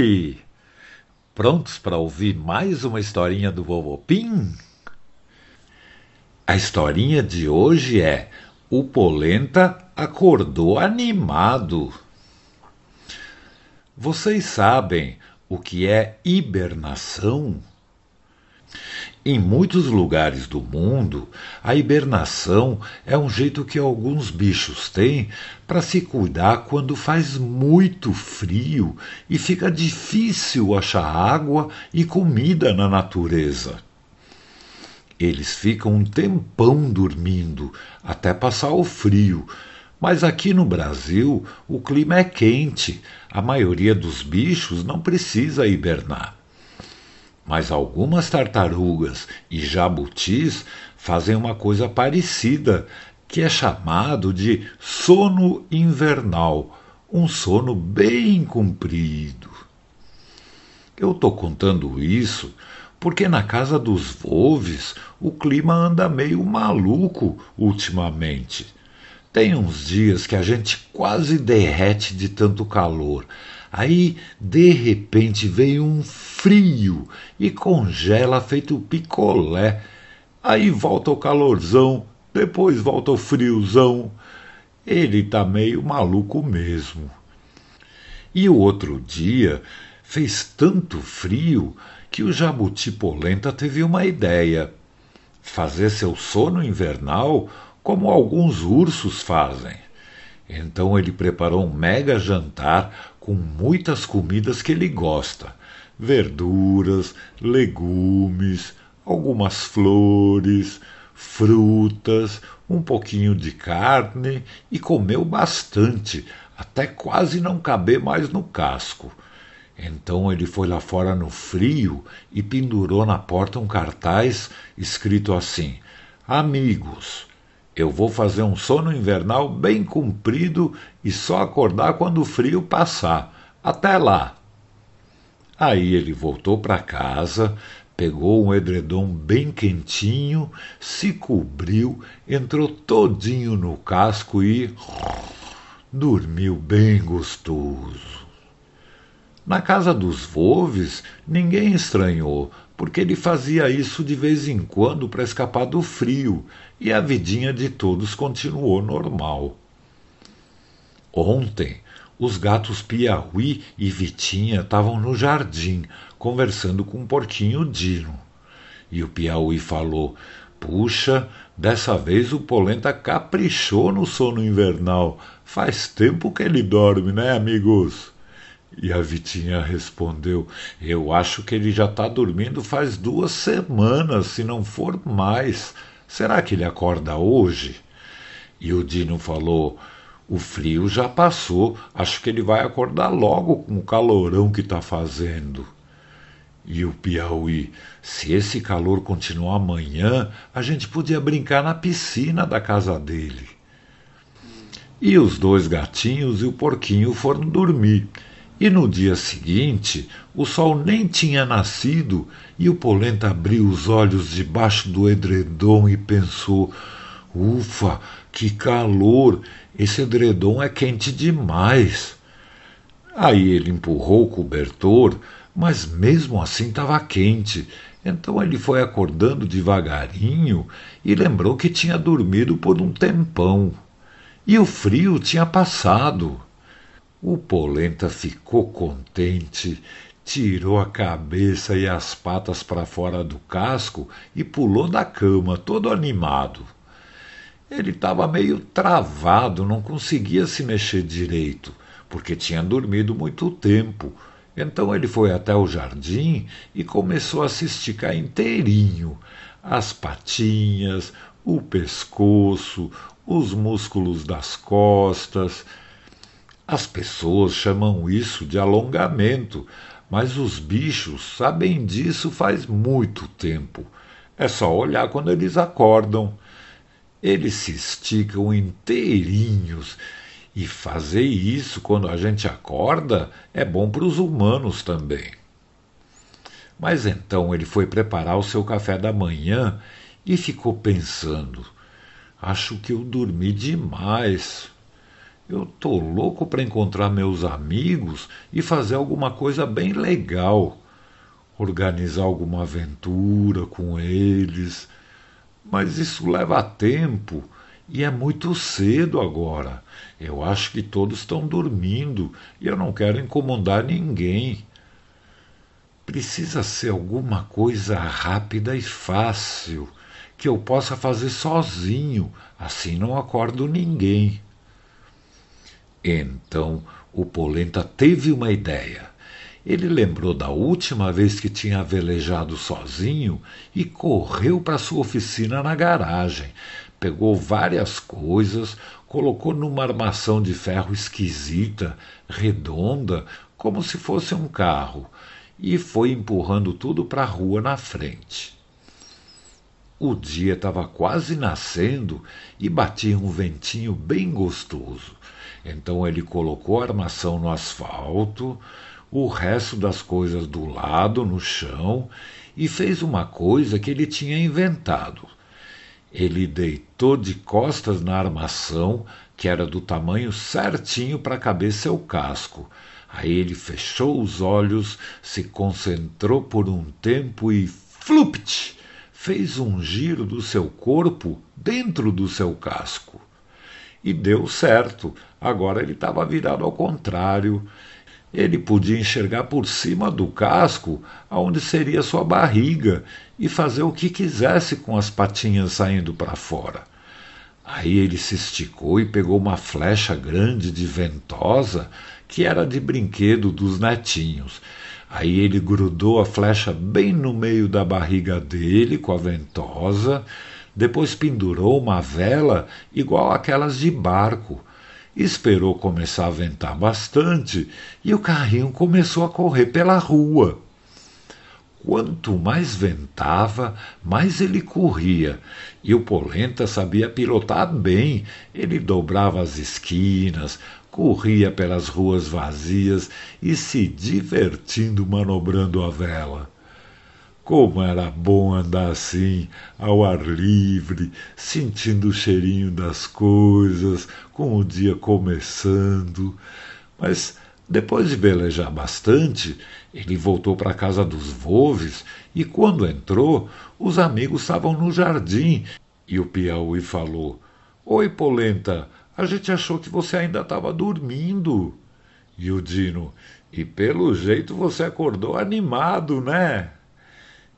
Oi! Prontos para ouvir mais uma historinha do Vovô Pim? A historinha de hoje é O Polenta Acordou Animado. Vocês sabem o que é hibernação? Em muitos lugares do mundo, a hibernação é um jeito que alguns bichos têm para se cuidar quando faz muito frio e fica difícil achar água e comida na natureza. Eles ficam um tempão dormindo, até passar o frio, mas aqui no Brasil o clima é quente, a maioria dos bichos não precisa hibernar. Mas algumas tartarugas e jabutis fazem uma coisa parecida, que é chamado de sono invernal, um sono bem comprido. Eu estou contando isso porque na casa dos Volves o clima anda meio maluco ultimamente. Tem uns dias que a gente quase derrete de tanto calor. Aí, de repente, vem um frio e congela feito picolé. Aí volta o calorzão, depois volta o friozão. Ele tá meio maluco mesmo. E o outro dia fez tanto frio que o Jabuti Polenta teve uma ideia: fazer seu sono invernal como alguns ursos fazem. Então ele preparou um mega jantar com muitas comidas que ele gosta: verduras, legumes, algumas flores, frutas, um pouquinho de carne, e comeu bastante, até quase não caber mais no casco. Então ele foi lá fora no frio e pendurou na porta um cartaz escrito assim: "Amigos, eu vou fazer um sono invernal bem comprido e só acordar quando o frio passar. Até lá!" Aí ele voltou para casa, pegou um edredom bem quentinho, se cobriu, entrou todinho no casco e dormiu bem gostoso. Na casa dos Volves, ninguém estranhou, porque ele fazia isso de vez em quando para escapar do frio, e a vidinha de todos continuou normal. Ontem, os gatos Piauí e Vitinha estavam no jardim, conversando com o porquinho Dino. E o Piauí falou: "Puxa, dessa vez o Polenta caprichou no sono invernal. Faz tempo que ele dorme, né, amigos?" E a Vitinha respondeu: "Eu acho que ele já está dormindo faz 2 semanas, se não for mais. Será que ele acorda hoje?" E o Dino falou: "O frio já passou, acho que ele vai acordar logo com o calorão que está fazendo." E o Piauí: "Se esse calor continuar amanhã, a gente podia brincar na piscina da casa dele." E os 2 gatinhos e o porquinho foram dormir. E no dia seguinte, o sol nem tinha nascido e o Polenta abriu os olhos debaixo do edredom e pensou: "Ufa, que calor! Esse edredom é quente demais." Aí ele empurrou o cobertor, mas mesmo assim estava quente. Então ele foi acordando devagarinho e lembrou que tinha dormido por um tempão. E o frio tinha passado. O Polenta ficou contente, tirou a cabeça e as patas para fora do casco e pulou da cama, todo animado. Ele estava meio travado, não conseguia se mexer direito, porque tinha dormido muito tempo. Então ele foi até o jardim e começou a se esticar inteirinho, as patinhas, o pescoço, os músculos das costas. As pessoas chamam isso de alongamento, mas os bichos sabem disso faz muito tempo. É só olhar quando eles acordam. Eles se esticam inteirinhos, e fazer isso quando a gente acorda é bom para os humanos também. Mas então ele foi preparar o seu café da manhã e ficou pensando: "Acho que eu dormi demais." Eu tô louco para encontrar meus amigos e fazer alguma coisa bem legal. Organizar alguma aventura com eles. Mas isso leva tempo e é muito cedo agora. Eu acho que todos estão dormindo e eu não quero incomodar ninguém. Precisa ser alguma coisa rápida e fácil, que eu possa fazer sozinho, assim não acordo ninguém. Então o Polenta teve uma ideia. Ele lembrou da última vez que tinha velejado sozinho e correu para sua oficina na garagem. Pegou várias coisas, colocou numa armação de ferro esquisita, redonda, como se fosse um carro, e foi empurrando tudo para a rua na frente. O dia estava quase nascendo e batia um ventinho bem gostoso. Então ele colocou a armação no asfalto, o resto das coisas do lado, no chão, e fez uma coisa que ele tinha inventado. Ele deitou de costas na armação, que era do tamanho certinho para caber seu casco. Aí ele fechou os olhos, se concentrou por um tempo e flupt! Fez um giro do seu corpo dentro do seu casco. E deu certo. Agora ele estava virado ao contrário. Ele podia enxergar por cima do casco aonde seria sua barriga e fazer o que quisesse com as patinhas saindo para fora. Aí ele se esticou e pegou uma flecha grande de ventosa que era de brinquedo dos netinhos. Aí ele grudou a flecha bem no meio da barriga dele com a ventosa, depois pendurou uma vela igual aquelas de barco. Esperou começar a ventar bastante e o carrinho começou a correr pela rua. Quanto mais ventava, mais ele corria, e o Polenta sabia pilotar bem. Ele dobrava as esquinas, corria pelas ruas vazias e se divertindo manobrando a vela. Como era bom andar assim, ao ar livre, sentindo o cheirinho das coisas, com o dia começando. Mas depois de velejar bastante, ele voltou para a casa dos Volves e, quando entrou, os amigos estavam no jardim e o Piauí falou: "Oi, Polenta, a gente achou que você ainda estava dormindo." E o Dino: "E pelo jeito você acordou animado, né?"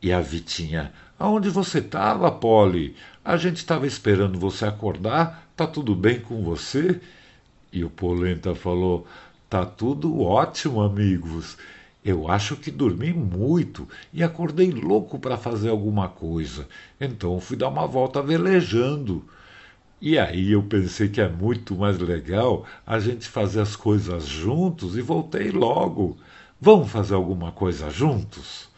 E a Vitinha: "Aonde você estava, Poli? A gente estava esperando você acordar. Tá tudo bem com você?" E o Polenta falou: "Tá tudo ótimo, amigos. Eu acho que dormi muito e acordei louco para fazer alguma coisa. Então fui dar uma volta velejando. E aí eu pensei que é muito mais legal a gente fazer as coisas juntos e voltei logo. Vamos fazer alguma coisa juntos?"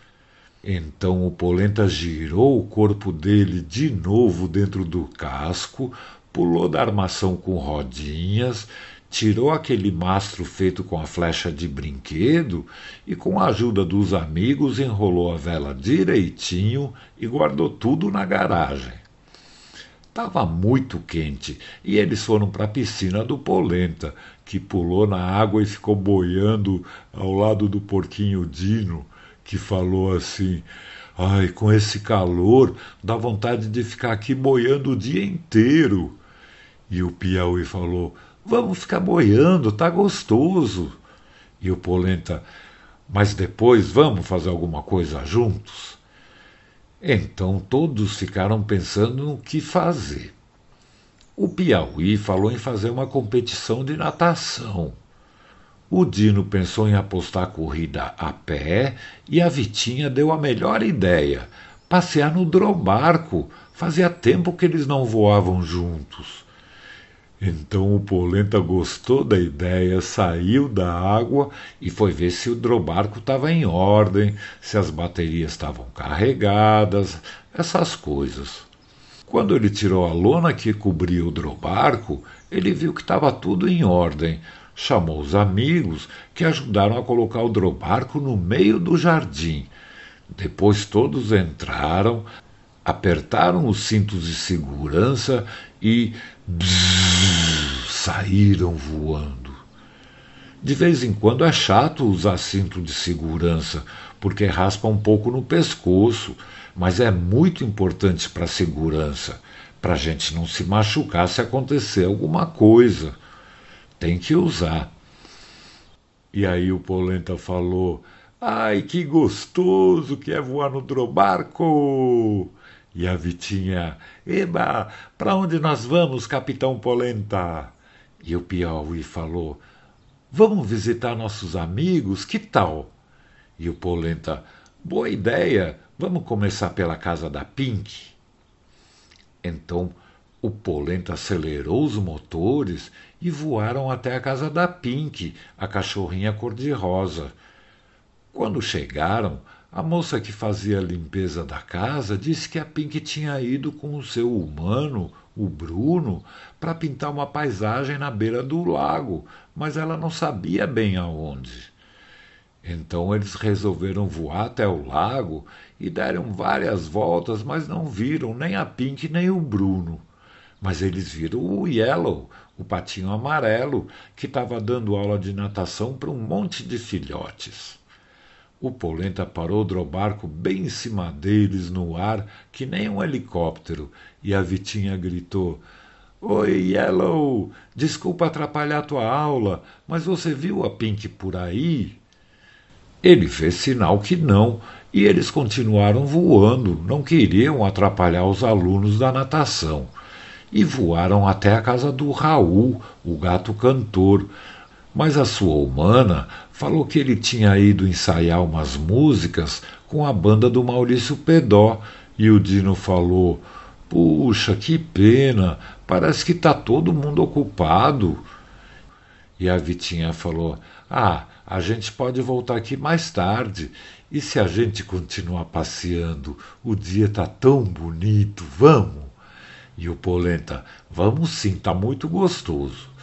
Então o Polenta girou o corpo dele de novo dentro do casco, pulou da armação com rodinhas, tirou aquele mastro feito com a flecha de brinquedo e, com a ajuda dos amigos, enrolou a vela direitinho e guardou tudo na garagem. Estava muito quente e eles foram para a piscina do Polenta, que pulou na água e ficou boiando ao lado do porquinho Dino, que falou assim: "Ai, com esse calor dá vontade de ficar aqui boiando o dia inteiro." E o Piauí falou: "Vamos ficar boiando, tá gostoso." E o Polenta: "Mas depois vamos fazer alguma coisa juntos?" Então todos ficaram pensando no que fazer. O Piauí falou em fazer uma competição de natação. O Dino pensou em apostar a corrida a pé e a Vitinha deu a melhor ideia: passear no drombarco. Fazia tempo que eles não voavam juntos. Então o Polenta gostou da ideia, saiu da água e foi ver se o drombarco estava em ordem, se as baterias estavam carregadas, essas coisas. Quando ele tirou a lona que cobria o drombarco, ele viu que estava tudo em ordem. Chamou os amigos, que ajudaram a colocar o drombarco no meio do jardim. Depois todos entraram, apertaram os cintos de segurança e... Bzzz, saíram voando. De vez em quando é chato usar cinto de segurança, porque raspa um pouco no pescoço, mas é muito importante para a segurança, para a gente não se machucar se acontecer alguma coisa. Tem que usar. E aí o Polenta falou: "Ai, que gostoso que é voar no drombarco!" E a Vitinha: "Eba, para onde nós vamos, Capitão Polenta?" E o Piauí falou: "Vamos visitar nossos amigos, que tal?" E o Polenta: "Boa ideia, vamos começar pela casa da Pink." Então o Polenta acelerou os motores e voaram até a casa da Pink, a cachorrinha cor-de-rosa. Quando chegaram, a moça que fazia a limpeza da casa disse que a Pink tinha ido com o seu humano, o Bruno, para pintar uma paisagem na beira do lago, mas ela não sabia bem aonde. Então eles resolveram voar até o lago e deram várias voltas, mas não viram nem a Pink nem o Bruno. Mas eles viram o Yellow, o patinho amarelo, que estava dando aula de natação para um monte de filhotes. O Polenta parou o drombarco bem em cima deles, no ar, que nem um helicóptero, e a Vitinha gritou: "Oi, Yellow, desculpa atrapalhar tua aula, mas você viu a Pink por aí?" Ele fez sinal que não, e eles continuaram voando, não queriam atrapalhar os alunos da natação. E voaram até a casa do Raul, o gato cantor, mas a sua humana falou que ele tinha ido ensaiar umas músicas com a banda do Maurício Pedó, e o Dino falou: "Puxa, que pena, parece que está todo mundo ocupado." E a Vitinha falou: "Ah, a gente pode voltar aqui mais tarde, e se a gente continuar passeando, o dia está tão bonito, vamos?" E o Polenta: "Vamos sim, está muito gostoso."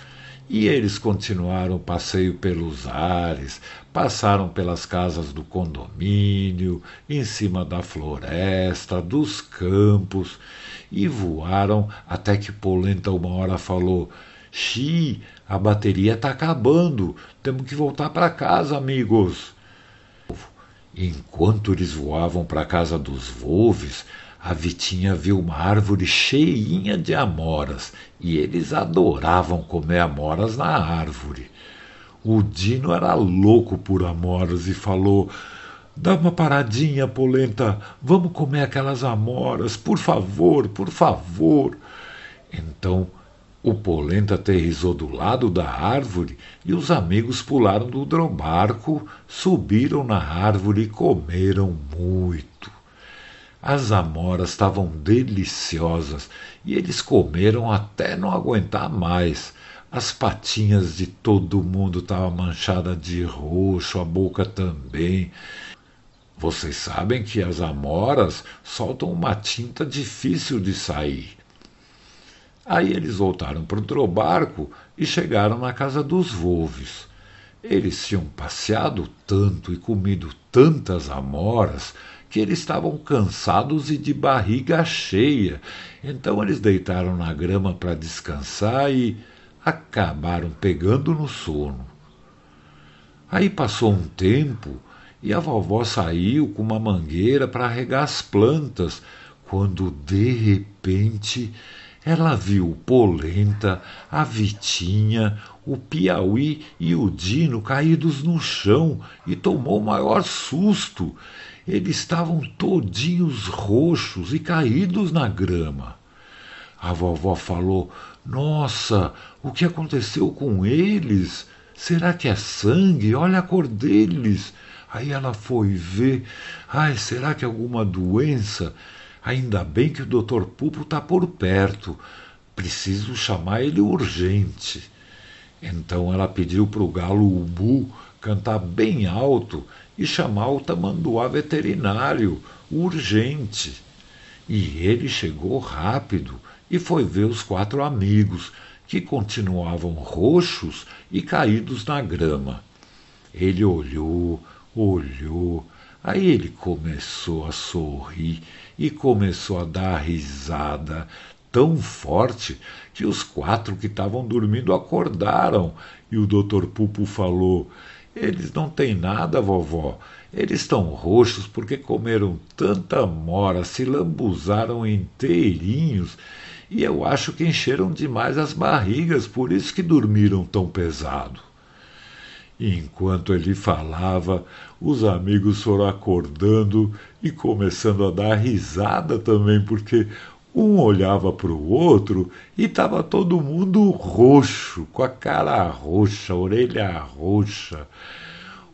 E eles continuaram o passeio pelos ares, passaram pelas casas do condomínio, em cima da floresta, dos campos, e voaram até que Polenta uma hora falou: "Xi, a bateria está acabando, temos que voltar para casa, amigos." Enquanto eles voavam para a casa dos Volves, a Vitinha viu uma árvore cheinha de amoras, e eles adoravam comer amoras na árvore. O Dino era louco por amoras e falou: "Dá uma paradinha, Polenta, vamos comer aquelas amoras, por favor, por favor." Então o Polenta aterrissou do lado da árvore e os amigos pularam do drombarco, subiram na árvore e comeram muito. As amoras estavam deliciosas e eles comeram até não aguentar mais. As patinhas de todo mundo estavam manchadas de roxo, a boca também. Vocês sabem que as amoras soltam uma tinta difícil de sair. Aí eles voltaram para o drombarco e chegaram na casa dos Volves. Eles tinham passeado tanto e comido tantas amoras que eles estavam cansados e de barriga cheia. Então eles deitaram na grama para descansar e acabaram pegando no sono. Aí passou um tempo e a vovó saiu com uma mangueira para regar as plantas, quando de repente ela viu o Polenta, a Vitinha, o Piauí e o Dino caídos no chão e tomou o maior susto. Eles estavam todinhos roxos e caídos na grama. A vovó falou: "Nossa, o que aconteceu com eles? Será que é sangue? Olha a cor deles." Aí ela foi ver: "Ai, será que é alguma doença? Ainda bem que o Dr. Pupo está por perto. Preciso chamar ele urgente." Então ela pediu para o galo Ubu cantar bem alto e chamar o tamanduá veterinário, urgente. E ele chegou rápido e foi ver os quatro amigos, que continuavam roxos e caídos na grama. Ele olhou, olhou, aí ele começou a sorrir e começou a dar risada, tão forte que os quatro que estavam dormindo acordaram e o Dr. Pupo falou: "Eles não têm nada, vovó. Eles estão roxos porque comeram tanta mora, se lambuzaram inteirinhos e eu acho que encheram demais as barrigas, por isso que dormiram tão pesado." Enquanto ele falava, os amigos foram acordando e começando a dar risada também, porque um olhava para o outro e estava todo mundo roxo, com a cara roxa, a orelha roxa.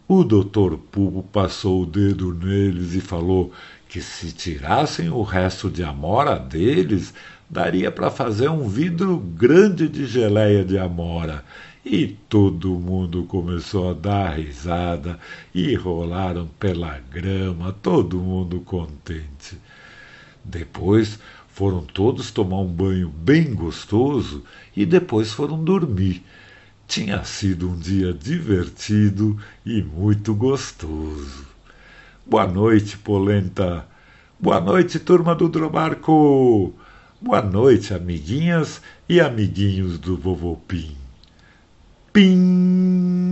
O Dr. Pupo passou o dedo neles e falou que se tirassem o resto de amora deles, daria para fazer um vidro grande de geleia de amora. E todo mundo começou a dar risada e rolaram pela grama, todo mundo contente. Depois foram todos tomar um banho bem gostoso e depois foram dormir. Tinha sido um dia divertido e muito gostoso. Boa noite, Polenta. Boa noite, turma do Drombarco. Boa noite, amiguinhas e amiguinhos do Vovô Pim. Pim!